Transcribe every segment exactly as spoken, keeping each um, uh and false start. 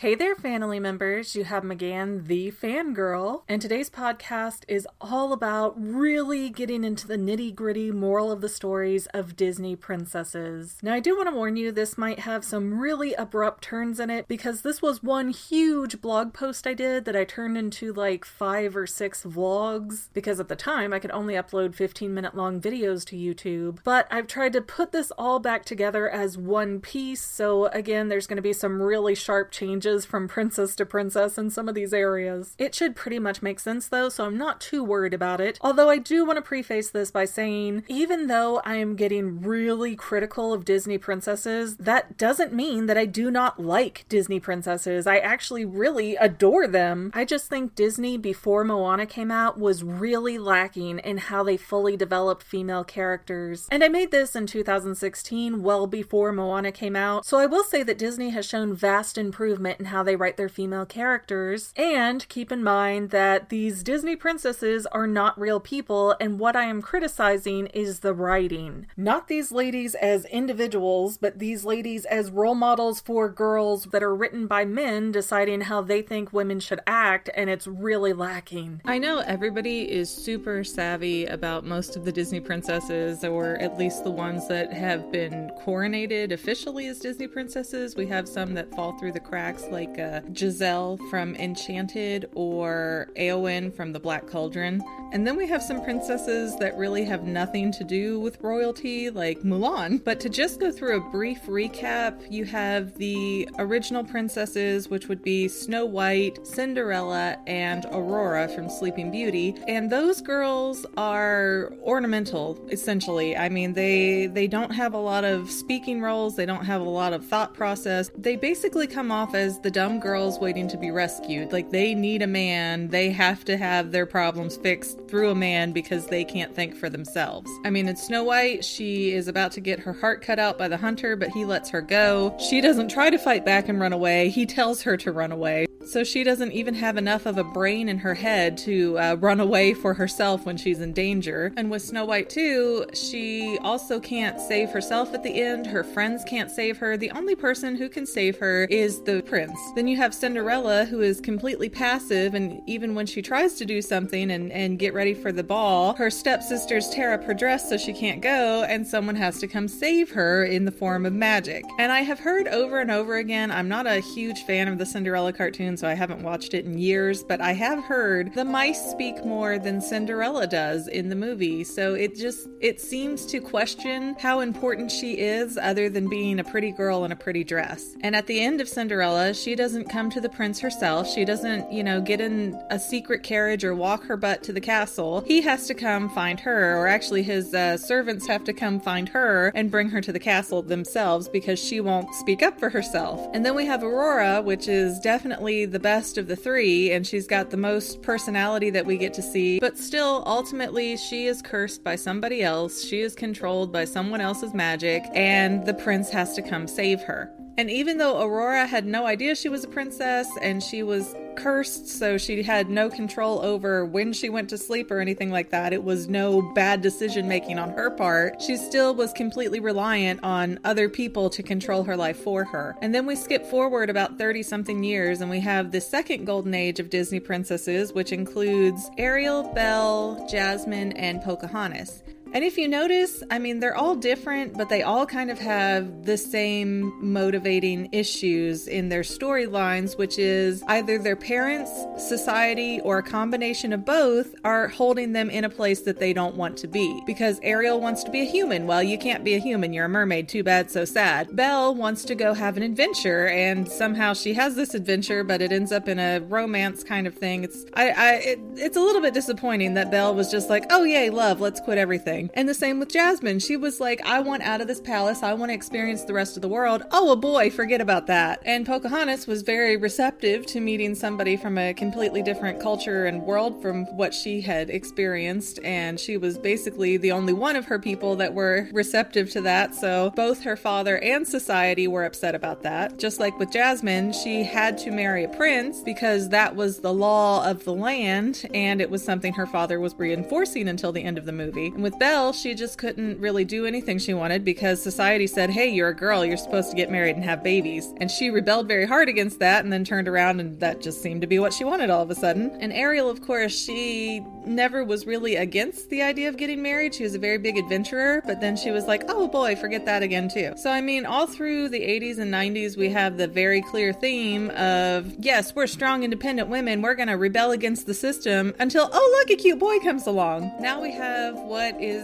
Hey there, family members. You have Megan, the fangirl, and today's podcast is all about really getting into the nitty-gritty moral of the stories of Disney princesses. Now, I do want to warn you, this might have some really abrupt turns in it because this was one huge blog post I did that I turned into like five or six vlogs because at the time I could only upload fifteen minute long videos to YouTube, but I've tried to put this all back together as one piece, so again, there's going to be some really sharp changes from princess to princess in some of these areas. It should pretty much make sense though, so I'm not too worried about it. Although I do want to preface this by saying, even though I am getting really critical of Disney princesses, that doesn't mean that I do not like Disney princesses. I actually really adore them. I just think Disney before Moana came out was really lacking in how they fully developed female characters. And I made this in two thousand sixteen, well before Moana came out, so I will say that Disney has shown vast improvement and how they write their female characters. And keep in mind that these Disney princesses are not real people, and what I am criticizing is the writing. Not these ladies as individuals, but these ladies as role models for girls that are written by men deciding how they think women should act, and it's really lacking. I know everybody is super savvy about most of the Disney princesses, or at least the ones that have been coronated officially as Disney princesses. We have some that fall through the cracks, like uh, Giselle from Enchanted or Eowyn from The Black Cauldron. And then we have some princesses that really have nothing to do with royalty, like Mulan. But to just go through a brief recap, you have the original princesses, which would be Snow White, Cinderella, and Aurora from Sleeping Beauty. And those girls are ornamental, essentially. I mean, they, they don't have a lot of speaking roles. They don't have a lot of thought process. They basically come off as the dumb girls waiting to be rescued. Like, they need a man. They have to have their problems fixed through a man because they can't think for themselves. I mean, in Snow White, she is about to get her heart cut out by the hunter, but he lets her go. She doesn't try to fight back and run away. He tells her to run away. So she doesn't even have enough of a brain in her head to uh, run away for herself when she's in danger. And with Snow White too, she also can't save herself at the end. Her friends can't save her. The only person who can save her is the prince. Then you have Cinderella, who is completely passive, and even when she tries to do something and, and get ready for the ball, her stepsisters tear up her dress so she can't go, and someone has to come save her in the form of magic. And I have heard over and over again, I'm not a huge fan of the Cinderella cartoon, so I haven't watched it in years, but I have heard the mice speak more than Cinderella does in the movie, so it just, it seems to question how important she is other than being a pretty girl in a pretty dress. And at the end of Cinderella, she doesn't come to the prince herself. She doesn't, you know, get in a secret carriage or walk her butt to the castle. He has to come find her, or actually his uh, servants have to come find her and bring her to the castle themselves because she won't speak up for herself. And then we have Aurora, which is definitely the best of the three, and she's got the most personality that we get to see. But still, ultimately, she is cursed by somebody else. She is controlled by someone else's magic, and the prince has to come save her. And even though Aurora had no idea she was a princess and she was cursed, so she had no control over when she went to sleep or anything like that, it was no bad decision making on her part, she still was completely reliant on other people to control her life for her. And then we skip forward about thirty something years and we have the second golden age of Disney princesses, which includes Ariel, Belle, Jasmine, and Pocahontas. And if you notice, I mean, they're all different, but they all kind of have the same motivating issues in their storylines, which is either their parents, society, or a combination of both are holding them in a place that they don't want to be. Because Ariel wants to be a human. Well, you can't be a human. You're a mermaid. Too bad, so sad. Belle wants to go have an adventure, and somehow she has this adventure, but it ends up in a romance kind of thing. It's I, I it, it's a little bit disappointing that Belle was just like, oh, yay, love, let's quit everything. And the same with Jasmine. She was like, I want out of this palace. I want to experience the rest of the world. Oh, a boy, forget about that. And Pocahontas was very receptive to meeting somebody from a completely different culture and world from what she had experienced. And she was basically the only one of her people that were receptive to that. So both her father and society were upset about that. Just like with Jasmine, she had to marry a prince because that was the law of the land. And it was something her father was reinforcing until the end of the movie. And with Belle, Belle, she just couldn't really do anything she wanted because society said, hey, you're a girl, you're supposed to get married and have babies. And she rebelled very hard against that and then turned around and that just seemed to be what she wanted all of a sudden. And Ariel, of course, she never was really against the idea of getting married. She was a very big adventurer, but then she was like, oh boy, forget that again too. So I mean, all through the eighties and nineties, we have the very clear theme of, yes, we're strong, independent women. We're going to rebel against the system until, oh, look, a cute boy comes along. Now we have what is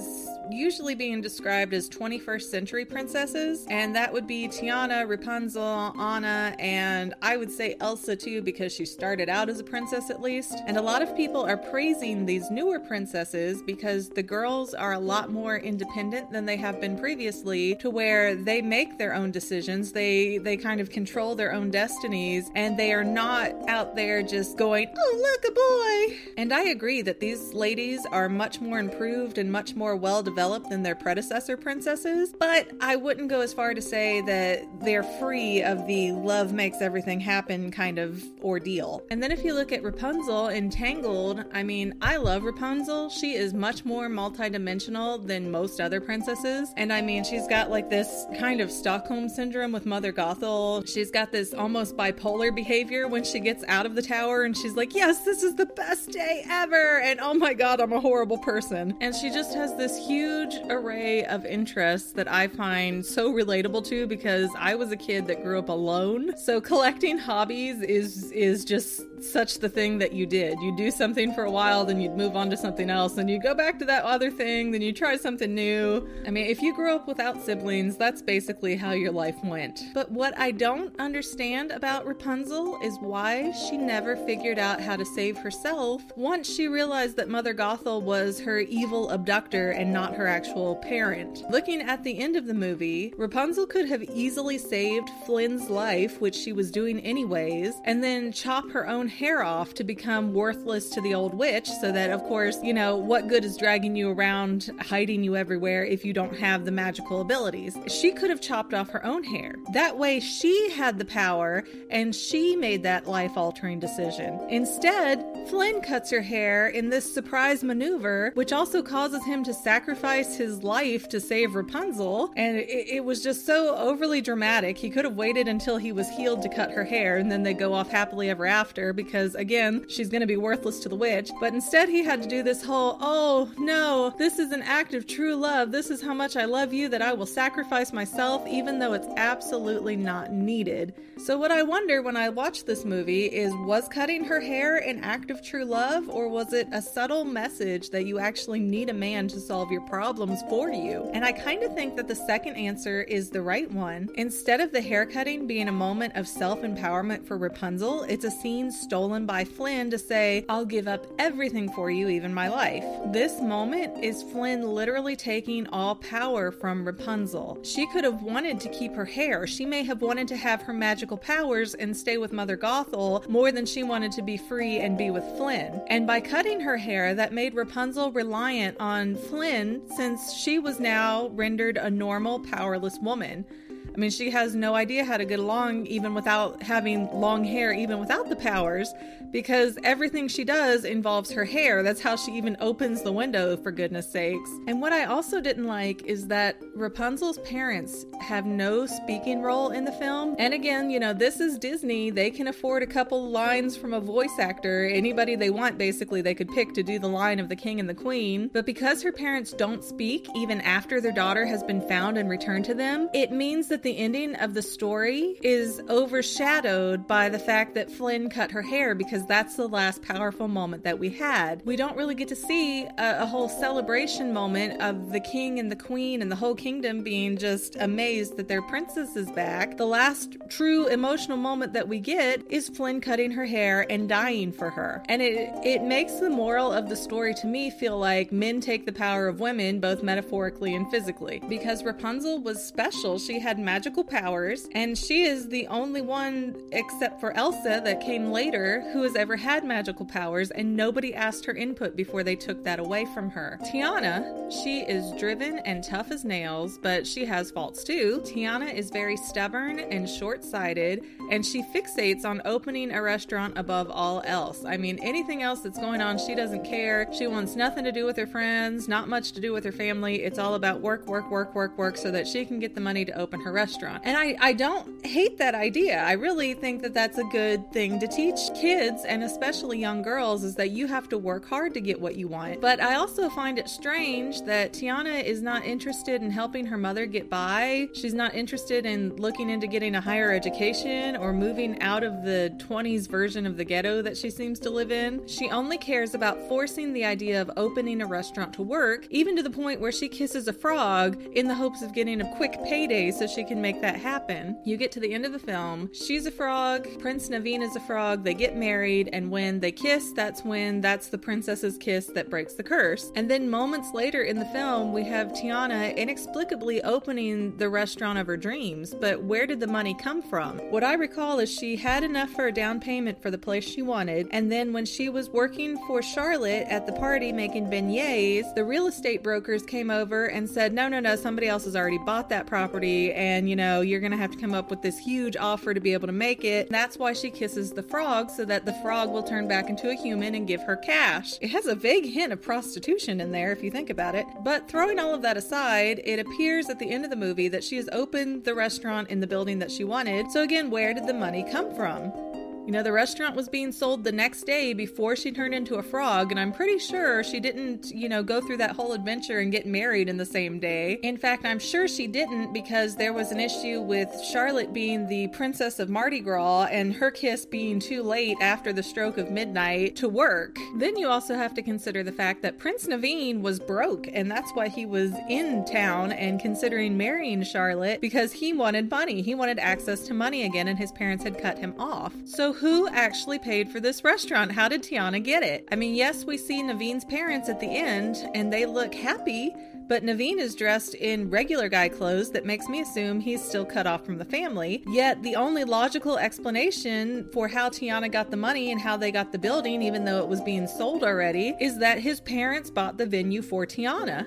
usually being described as twenty-first century princesses, and that would be Tiana, Rapunzel, Anna, and I would say Elsa too, because she started out as a princess at least. And a lot of people are praising these newer princesses because the girls are a lot more independent than they have been previously, to where they make their own decisions, they they kind of control their own destinies, and they are not out there just going, oh look, a boy. And I agree that these ladies are much more improved and much more well developed than their predecessor princesses, but I wouldn't go as far to say that they're free of the love makes everything happen kind of ordeal. And then if you look at Rapunzel in Tangled, I mean, I love Rapunzel. She is much more multidimensional than most other princesses. And I mean, she's got like this kind of Stockholm syndrome with Mother Gothel. She's got this almost bipolar behavior when she gets out of the tower and she's like, yes, this is the best day ever. And oh my God, I'm a horrible person. And she just has this huge huge array of interests that I find so relatable to, because I was a kid that grew up alone. So collecting hobbies is is just such the thing that you did. You do something for a while, then you'd move on to something else, and you go back to that other thing, then you try something new. I mean, if you grew up without siblings, that's basically how your life went. But what I don't understand about Rapunzel is why she never figured out how to save herself once she realized that Mother Gothel was her evil abductor and not her actual parent. Looking at the end of the movie, Rapunzel could have easily saved Flynn's life, which she was doing anyways, and then chop her own hair off to become worthless to the old witch, so that, of course, you know, what good is dragging you around, hiding you everywhere if you don't have the magical abilities? She could have chopped off her own hair. That way she had the power and she made that life-altering decision. Instead, Flynn cuts her hair in this surprise maneuver, which also causes him to sacrifice his life to save Rapunzel, and it, it was just so overly dramatic. He could have waited until he was healed to cut her hair, and then they go off happily ever after, because again, she's going to be worthless to the witch. But instead he had to do this whole, oh no, this is an act of true love, this is how much I love you, that I will sacrifice myself, even though it's absolutely not needed. So what I wonder when I watch this movie is, was cutting her hair an act of true love, or was it a subtle message that you actually need a man to solve your problems for you? And I kind of think that the second answer is the right one. Instead of the haircutting being a moment of self-empowerment for Rapunzel, it's a scene stolen by Flynn to say, I'll give up everything for you, even my life. This moment is Flynn literally taking all power from Rapunzel. She could have wanted to keep her hair. She may have wanted to have her magical powers and stay with Mother Gothel more than she wanted to be free and be with Flynn. And by cutting her hair, that made Rapunzel reliant on Flynn, since she was now rendered a normal, powerless woman. I mean, she has no idea how to get along even without having long hair, even without the powers, because everything she does involves her hair. That's how she even opens the window, for goodness sakes. And what I also didn't like is that Rapunzel's parents have no speaking role in the film. And again, you know, this is Disney. They can afford a couple lines from a voice actor. Anybody they want, basically, they could pick to do the line of the king and the queen. But because her parents don't speak, even after their daughter has been found and returned to them, it means that the ending of the story is overshadowed by the fact that Flynn cut her hair, because that's the last powerful moment that we had. We don't really get to see a, a whole celebration moment of the king and the queen and the whole kingdom being just amazed that their princess is back. The last true emotional moment that we get is Flynn cutting her hair and dying for her. And it, it makes the moral of the story, to me, feel like men take the power of women, both metaphorically and physically. Because Rapunzel was special. She had magic magical powers, and she is the only one, except for Elsa that came later, who has ever had magical powers, and nobody asked her input before they took that away from her. Tiana, she is driven and tough as nails, but she has faults too. Tiana is very stubborn and short-sighted, and she fixates on opening a restaurant above all else. I mean, anything else that's going on, she doesn't care. She wants nothing to do with her friends, not much to do with her family. It's all about work, work, work, work, work, so that she can get the money to open her restaurant. And I, I don't hate that idea. I really think that that's a good thing to teach kids, and especially young girls, is that you have to work hard to get what you want. But I also find it strange that Tiana is not interested in helping her mother get by. She's not interested in looking into getting a higher education or moving out of the twenties version of the ghetto that she seems to live in. She only cares about forcing the idea of opening a restaurant to work, even to the point where she kisses a frog in the hopes of getting a quick payday so she can make that happen. You get to the end of the film, she's a frog, Prince Naveen is a frog, they get married, and when they kiss, that's when that's the princess's kiss that breaks the curse. And then moments later in the film, we have Tiana inexplicably opening the restaurant of her dreams. But where did the money come from? What I recall is she had enough for a down payment for the place she wanted, and then when she was working for Charlotte at the party making beignets, the real estate brokers came over and said, no, no, no, somebody else has already bought that property, and you know, you're gonna have to come up with this huge offer to be able to make it. And that's why she kisses the frog, so that the frog will turn back into a human and give her cash. It has a vague hint of prostitution in there if you think about it. But throwing all of that aside, it appears at the end of the movie that she has opened the restaurant in the building that she wanted. So again, where did the money come from? You know, the restaurant was being sold the next day before she turned into a frog, and I'm pretty sure she didn't, you know, go through that whole adventure and get married in the same day. In fact, I'm sure she didn't, because there was an issue with Charlotte being the princess of Mardi Gras and her kiss being too late after the stroke of midnight to work. Then you also have to consider the fact that Prince Naveen was broke, and that's why he was in town and considering marrying Charlotte, because he wanted money. He wanted access to money again, and his parents had cut him off. So who actually paid for this restaurant? How did Tiana get it? I mean, yes, we see Naveen's parents at the end, and they look happy, but Naveen is dressed in regular guy clothes that makes me assume he's still cut off from the family. Yet the only logical explanation for how Tiana got the money and how they got the building, even though it was being sold already, is that his parents bought the venue for Tiana.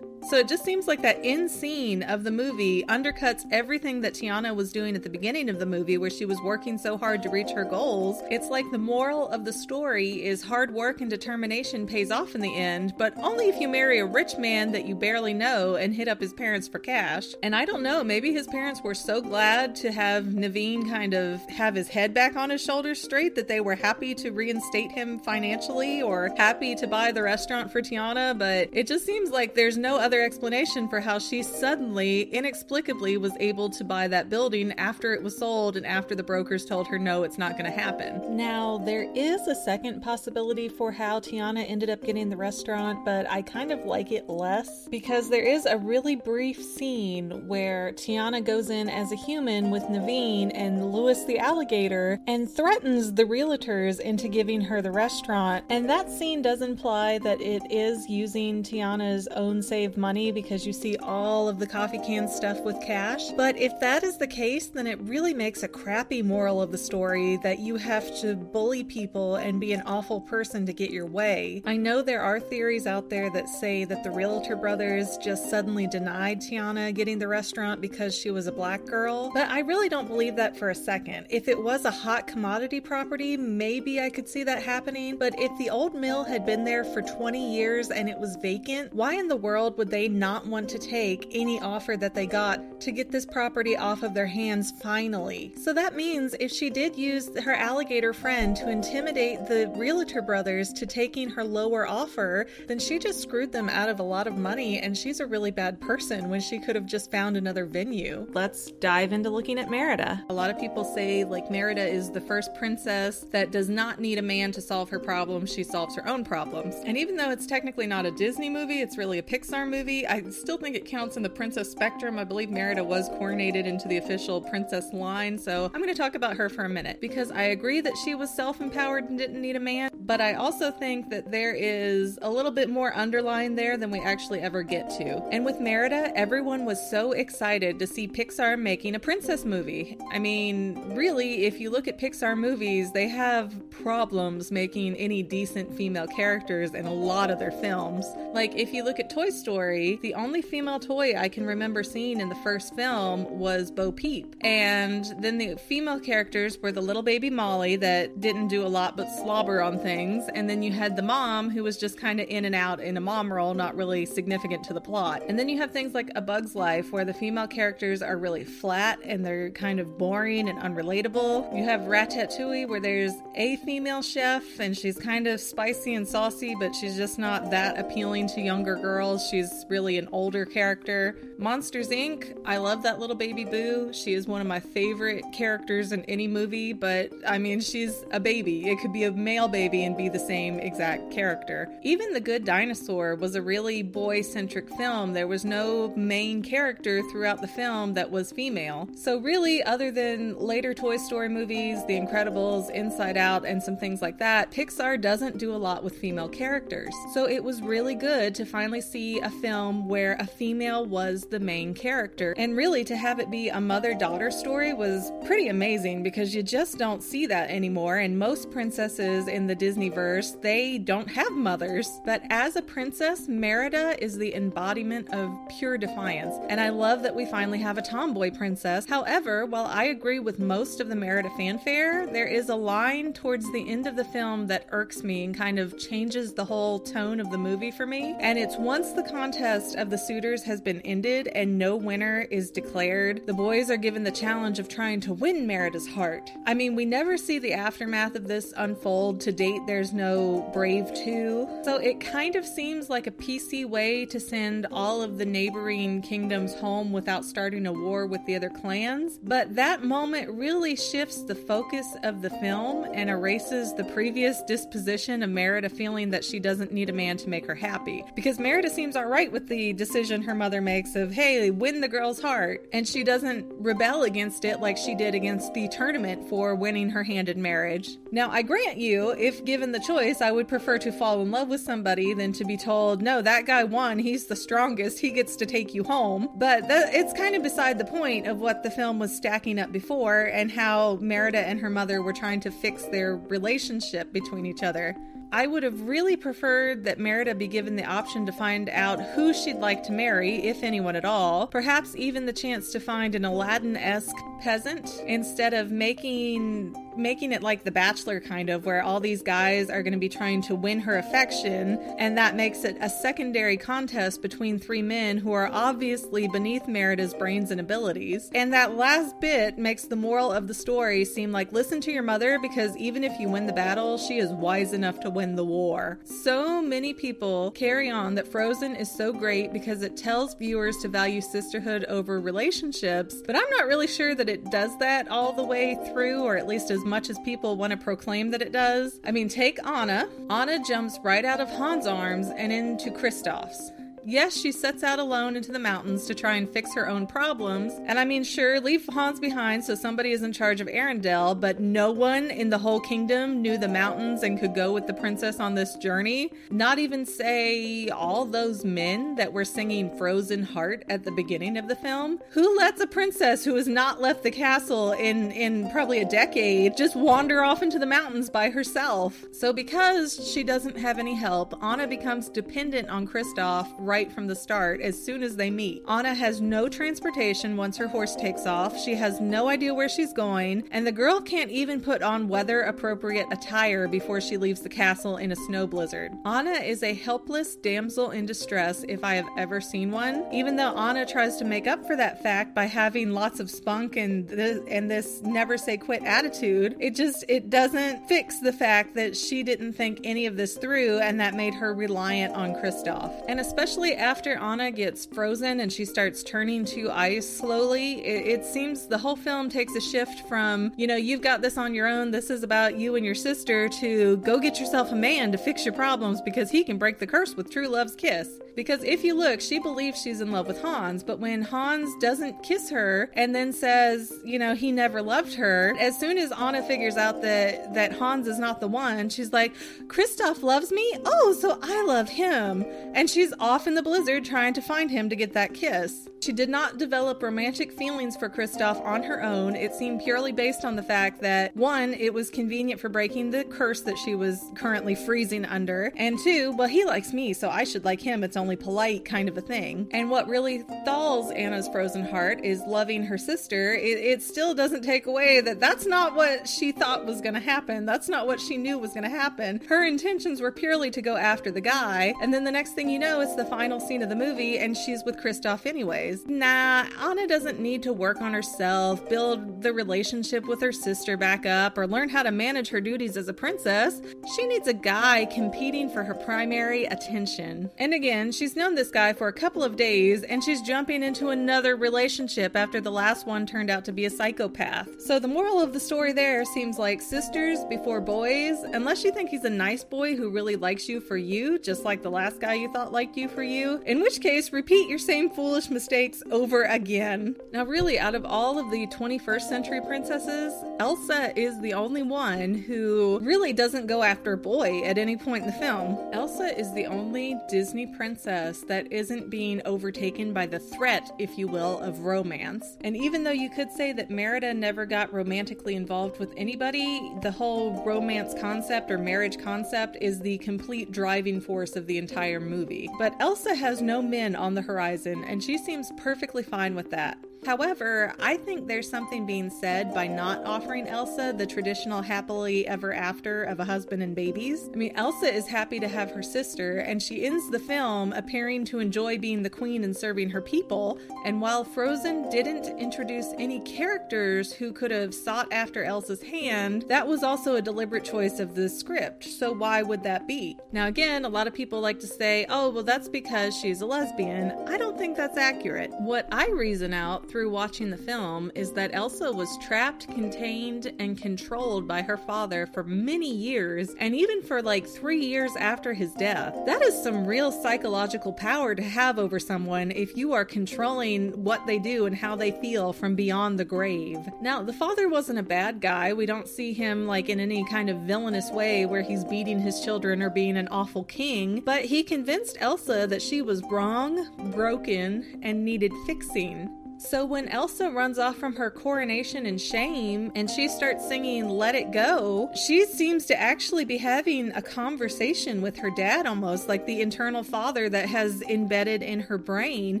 So it just seems like that end scene of the movie undercuts everything that Tiana was doing at the beginning of the movie, where she was working so hard to reach her goals. It's like the moral of the story is hard work and determination pays off in the end, but only if you marry a rich man that you barely know and hit up his parents for cash. And I don't know, maybe his parents were so glad to have Naveen kind of have his head back on his shoulders straight that they were happy to reinstate him financially, or happy to buy the restaurant for Tiana, but it just seems like there's no other Other explanation for how she suddenly, inexplicably, was able to buy that building after it was sold and after the brokers told her, no, it's not going to happen. Now, there is a second possibility for how Tiana ended up getting the restaurant, but I kind of like it less, because there is a really brief scene where Tiana goes in as a human with Naveen and Louis the alligator and threatens the realtors into giving her the restaurant. And that scene does imply that it is using Tiana's own save money, because you see all of the coffee can stuff with cash. But if that is the case, then it really makes a crappy moral of the story that you have to bully people and be an awful person to get your way. I know there are theories out there that say that the realtor brothers just suddenly denied Tiana getting the restaurant because she was a black girl, but I really don't believe that for a second. If it was a hot commodity property, maybe I could see that happening, but if the old mill had been there for twenty years and it was vacant, why in the world would they not want to take any offer that they got to get this property off of their hands finally? So that means if she did use her alligator friend to intimidate the realtor brothers to taking her lower offer, then she just screwed them out of a lot of money, and she's a really bad person when she could have just found another venue. Let's dive into looking at Merida. A lot of people say, like, Merida is the first princess that does not need a man to solve her problems. She solves her own problems. And even though it's technically not a Disney movie, it's really a Pixar movie, movie. I still think it counts in the princess spectrum. I believe Merida was coronated into the official princess line, so I'm going to talk about her for a minute, because I agree that she was self-empowered and didn't need a man, but I also think that there is a little bit more underlying there than we actually ever get to. And with Merida, everyone was so excited to see Pixar making a princess movie. I mean, really, if you look at Pixar movies, they have problems making any decent female characters in a lot of their films. Like, if you look at Toy Story, the only female toy I can remember seeing in the first film was Bo Peep. And then the female characters were the little baby Molly that didn't do a lot but slobber on things. And then you had the mom who was just kind of in and out in a mom role, not really significant to the plot. And then you have things like A Bug's Life, where the female characters are really flat and they're kind of boring and unrelatable. You have Ratatouille, where there's a female chef and she's kind of spicy and saucy, but she's just not that appealing to younger girls. She's really an older character. Monsters, Incorporated, I love that little baby Boo. She is one of my favorite characters in any movie, but I mean, she's a baby. It could be a male baby and be the same exact character. Even The Good Dinosaur was a really boy-centric film. There was no main character throughout the film that was female. So really, other than later Toy Story movies, The Incredibles, Inside Out, and some things like that, Pixar doesn't do a lot with female characters. So it was really good to finally see a film where a female was the main character. And really, to have it be a mother-daughter story was pretty amazing, because you just don't see that anymore. And most princesses in the Disneyverse, they don't have mothers. But as a princess, Merida is the embodiment of pure defiance. And I love that we finally have a tomboy princess. However, while I agree with most of the Merida fanfare, there is a line towards the end of the film that irks me and kind of changes the whole tone of the movie for me. And it's once the contest of the suitors has been ended and no winner is declared, the boys are given the challenge of trying to win Merida's heart. I mean, we never see the aftermath of this unfold. To date, there's no Brave two. So it kind of seems like a P C way to send all of the neighboring kingdoms home without starting a war with the other clans. But that moment really shifts the focus of the film and erases the previous disposition of Merida feeling that she doesn't need a man to make her happy. Because Merida seems alright with the decision her mother makes of, hey, win the girl's heart. And she doesn't rebel against it like she did against the tournament for winning her hand in marriage. Now, I grant you, if given the choice, I would prefer to fall in love with somebody than to be told, no, that guy won, he's the strongest, he gets to take you home. But that, it's kind of beside the point of what the film was stacking up before and how Merida and her mother were trying to fix their relationship between each other. I would have really preferred that Merida be given the option to find out who she'd like to marry, if anyone at all. Perhaps even the chance to find an Aladdin-esque peasant, instead of making... making it like The Bachelor, kind of, where all these guys are going to be trying to win her affection, and that makes it a secondary contest between three men who are obviously beneath Merida's brains and abilities. And that last bit makes the moral of the story seem like, listen to your mother, because even if you win the battle, she is wise enough to win the war. So many people carry on that Frozen is so great because it tells viewers to value sisterhood over relationships, but I'm not really sure that it does that all the way through, or at least as As much as people want to proclaim that it does. I mean, take Anna. Anna jumps right out of Hans' arms and into Kristoff's. Yes, she sets out alone into the mountains to try and fix her own problems, and I mean, sure, leave Hans behind so somebody is in charge of Arendelle, but no one in the whole kingdom knew the mountains and could go with the princess on this journey. Not even, say, all those men that were singing Frozen Heart at the beginning of the film. Who lets a princess who has not left the castle in, in probably a decade just wander off into the mountains by herself? So because she doesn't have any help, Anna becomes dependent on Kristoff right from the start as soon as they meet. Anna has no transportation once her horse takes off. She has no idea where she's going, and the girl can't even put on weather-appropriate attire before she leaves the castle in a snow blizzard. Anna is a helpless damsel in distress if I have ever seen one, even though Anna tries to make up for that fact by having lots of spunk and this, and this never-say-quit attitude. It just, it doesn't fix the fact that she didn't think any of this through, and that made her reliant on Kristoff. And especially after Anna gets frozen and she starts turning to ice slowly, it, it seems the whole film takes a shift from, you know, you've got this on your own, this is about you and your sister, to go get yourself a man to fix your problems because he can break the curse with true love's kiss. Because if you look, she believes she's in love with Hans, but when Hans doesn't kiss her and then says, you know, he never loved her, as soon as Anna figures out that, that Hans is not the one, she's like, Kristoff loves me? Oh, so I love him. And she's off in the blizzard trying to find him to get that kiss. She did not develop romantic feelings for Kristoff on her own. It seemed purely based on the fact that, one, it was convenient for breaking the curse that she was currently freezing under, and two, well, he likes me, so I should like him. It's only polite kind of a thing. And what really thaws Anna's frozen heart is loving her sister. It, it still doesn't take away that that's not what she thought was going to happen. That's not what she knew was going to happen. Her intentions were purely to go after the guy, and then the next thing you know, it's the final scene of the movie, and she's with Kristoff anyways. Nah, Anna doesn't need to work on herself, build the relationship with her sister back up, or learn how to manage her duties as a princess. She needs a guy competing for her primary attention. And again, she's known this guy for a couple of days, and she's jumping into another relationship after the last one turned out to be a psychopath. So the moral of the story there seems like sisters before boys, unless you think he's a nice boy who really likes you for you, just like the last guy you thought liked you for you, in which case repeat your same foolish mistakes over again. Now really, out of all of the twenty-first century princesses, Elsa is the only one who really doesn't go after a boy at any point in the film. Elsa is the only Disney princess that isn't being overtaken by the threat, if you will, of romance. And even though you could say that Merida never got romantically involved with anybody, the whole romance concept or marriage concept is the complete driving force of the entire movie. But Elsa has no men on the horizon, and she seems perfectly fine with that. However, I think there's something being said by not offering Elsa the traditional happily ever after of a husband and babies. I mean, Elsa is happy to have her sister, and she ends the film appearing to enjoy being the queen and serving her people. And while Frozen didn't introduce any characters who could have sought after Elsa's hand, that was also a deliberate choice of the script. So why would that be? Now again, a lot of people like to say, oh, well, that's because she's a lesbian. I don't think that's accurate. What I reason out through watching the film is that Elsa was trapped, contained, and controlled by her father for many years, and even for like three years after his death. That is some real psychological power to have over someone if you are controlling what they do and how they feel from beyond the grave. Now, the father wasn't a bad guy. We don't see him like in any kind of villainous way where he's beating his children or being an awful king, but he convinced Elsa that she was wrong, broken, and needed fixing. So when Elsa runs off from her coronation in shame and she starts singing Let It Go, she seems to actually be having a conversation with her dad, almost like the internal father that has embedded in her brain,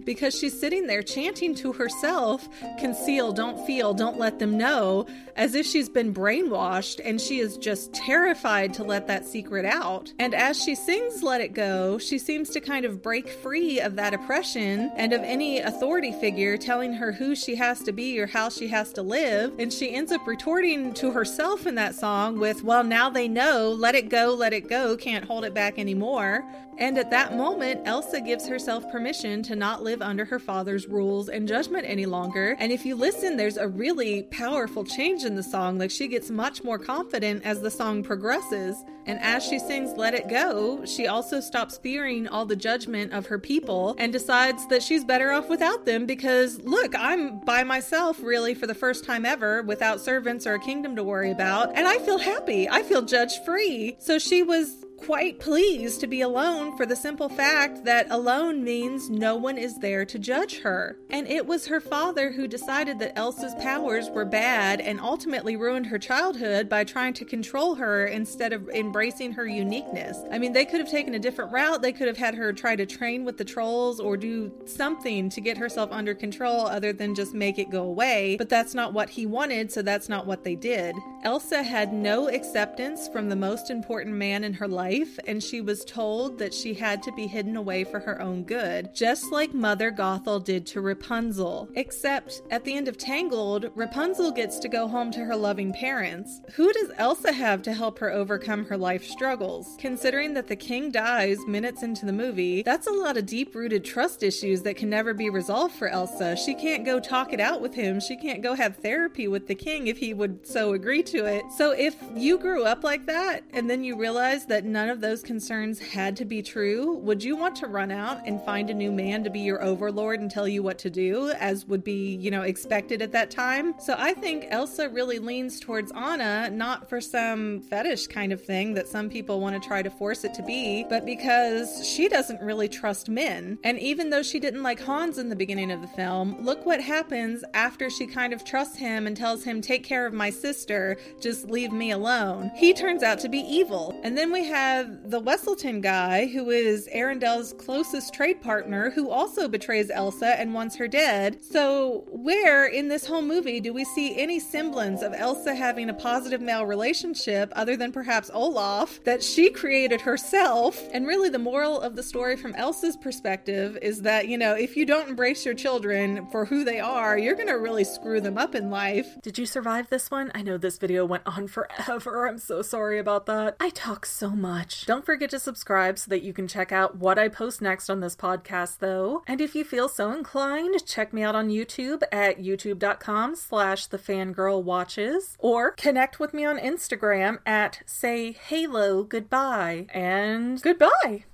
because she's sitting there chanting to herself, conceal, don't feel, don't let them know, as if she's been brainwashed, and she is just terrified to let that secret out. And as she sings Let It Go, she seems to kind of break free of that oppression and of any authority figure telling her who she has to be or how she has to live, and she ends up retorting to herself in that song with, well, now they know, let it go, let it go, can't hold it back anymore. And at that moment, Elsa gives herself permission to not live under her father's rules and judgment any longer. And if you listen, there's a really powerful change in the song. Like, she gets much more confident as the song progresses. And as she sings Let It Go, she also stops fearing all the judgment of her people and decides that she's better off without them because, look, I'm by myself really for the first time ever without servants or a kingdom to worry about. And I feel happy. I feel judge-free. So she was quite pleased to be alone for the simple fact that alone means no one is there to judge her. And it was her father who decided that Elsa's powers were bad and ultimately ruined her childhood by trying to control her instead of embracing her uniqueness. I mean, they could have taken a different route. They could have had her try to train with the trolls or do something to get herself under control other than just make it go away, but that's not what he wanted, so that's not what they did. Elsa had no acceptance from the most important man in her life, and she was told that she had to be hidden away for her own good, just like Mother Gothel did to Rapunzel. Except at the end of Tangled, Rapunzel gets to go home to her loving parents. Who does Elsa have to help her overcome her life struggles? Considering that the king dies minutes into the movie, that's a lot of deep-rooted trust issues that can never be resolved for Elsa. She can't go talk it out with him. She can't go have therapy with the king if he would so agree to it. So if you grew up like that, and then you realize that none of those concerns had to be true, would you want to run out and find a new man to be your overlord and tell you what to do, as would be, you know, expected at that time? So I think Elsa really leans towards Anna, not for some fetish kind of thing that some people want to try to force it to be, but because she doesn't really trust men. And even though she didn't like Hans in the beginning of the film, look what happens after she kind of trusts him and tells him, take care of my sister, just leave me alone. He turns out to be evil. And then we have the Wesselton guy, who is Arendelle's closest trade partner, who also betrays Elsa and wants her dead. So where in this whole movie do we see any semblance of Elsa having a positive male relationship other than perhaps Olaf that she created herself? And really the moral of the story from Elsa's perspective is that, you know, if you don't embrace your children for who they are, you're going to really screw them up in life. Did you survive this one? I know this video went on forever. I'm so sorry about that. I talk so much. Don't forget to subscribe so that you can check out what I post next on this podcast, though. And if you feel so inclined, check me out on YouTube at youtube.com slash thefangirlwatches, or connect with me on Instagram at sayhalogoodbye. And goodbye!